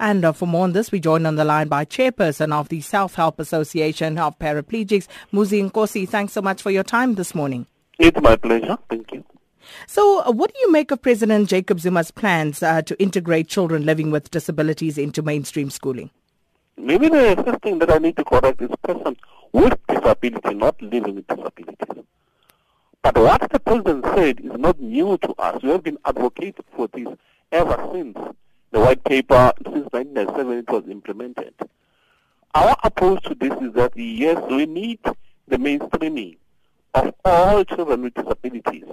And for more on this, we joined on the line by Chairperson of the Self-Help Association of Paraplegics, Muzi Nkosi. Thanks so much for your time this morning. It's my pleasure. Thank you. So what do you make of President Jacob Zuma's plans to integrate children living with disabilities into mainstream schooling? Maybe the first thing that I need to correct is person with disability, not living with disabilities. But what the president said is not new to us. We have been advocating for this ever since the White Paper, since 1997, it was implemented. Our approach to this is that, yes, we need the mainstreaming of all children with disabilities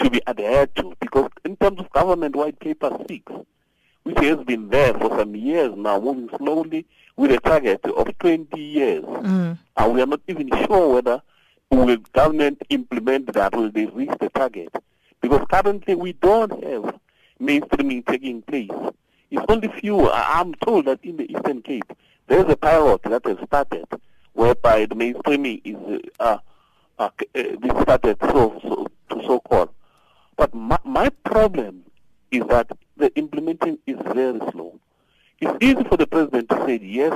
to be adhered to, because in terms of government White Paper 6, which has been there for some years now, moving slowly with a target of 20 years. And we are not even sure whether will government implement that, will they reach the target. Because currently we don't have mainstreaming taking place. It's only few. I'm told that in the Eastern Cape, there is a pilot that has started, whereby the mainstreaming is started so-called. But my problem is that the implementation is very slow. It's easy for the president to say yes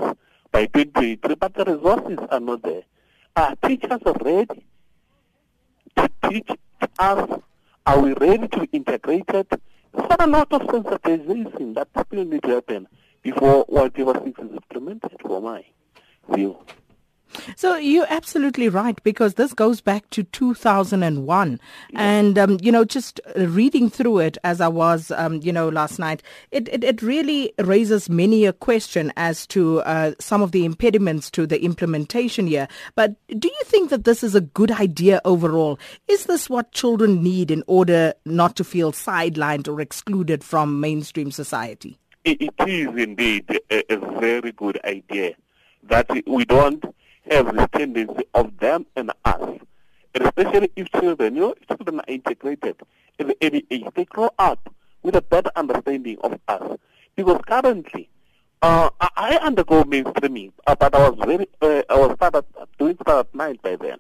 by 2023, but the resources are not there. Are teachers ready to teach us? Are we ready to be integrated? There's a lot of sensitization that still needs to happen before White Paper 6 is implemented, for my view. So you're absolutely right, because this goes back to 2001. And, just reading through it as I was, last night, it really raises many a question as to some of the impediments to the implementation here. But do you think that this is a good idea overall? Is this what children need in order not to feel sidelined or excluded from mainstream society? It is indeed a very good idea that we don't have this tendency of them and us, and especially if children, if children are integrated at the early age, they grow up with a better understanding of us. Because currently, I undergo mainstreaming, but I was started night by then.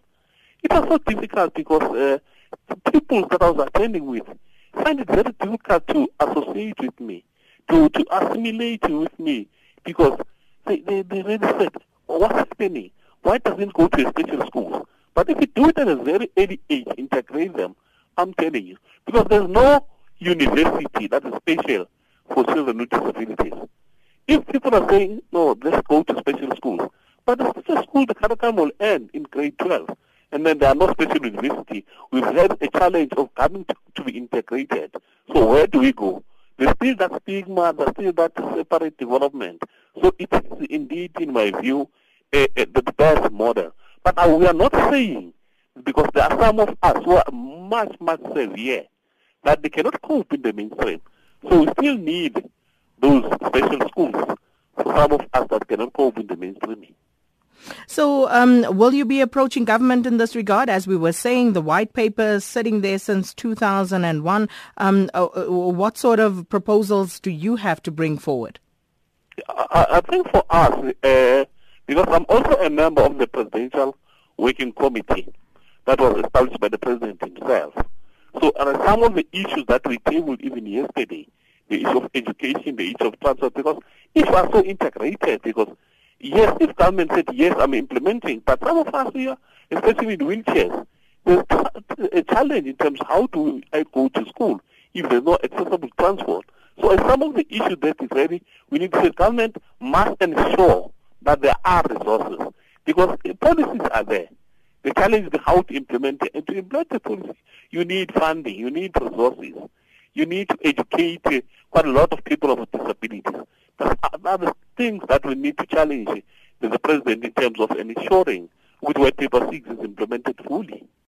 It was so difficult because the people that I was attending with find it very difficult to associate with me, to assimilate with me, because they really said, what's happening? Why doesn't go to a special school? But if you do it at a very early age, integrate them, I'm telling you. Because there's no university that is special for children with disabilities. If people are saying, no, let's go to special schools. But the special school, the curriculum will end in grade 12. And then there are no special university. We've had a challenge of coming to be integrated. So where do we go? There's still that stigma, there's still that separate development. So it is indeed, in my view, the best model. But we are not saying, because there are some of us who are much, much severe, that they cannot cope in the mainstream. So we still need those special schools for some of us that cannot cope in the mainstream. So will you be approaching government in this regard? As we were saying, the white paper is sitting there since 2001. What sort of proposals do you have to bring forward? I think for us, because I'm also a member of the Presidential Working Committee that was established by the President himself. So some of the issues that we tabled even yesterday, the issue of education, the issue of transport, because issues are so integrated, because yes, if government said, yes, I'm implementing, but some of us here, especially with wheelchairs, there's a challenge in terms of how do I go to school if there's no accessible transport. So some of the issues that is ready, we need to say government must ensure that there are resources, because the policies are there. The challenge is how to implement it. And to implement the policy, you need funding, you need resources, you need to educate quite a lot of people with disabilities. That's the things that we need to challenge the president in terms of ensuring with White Paper 6 is implemented fully.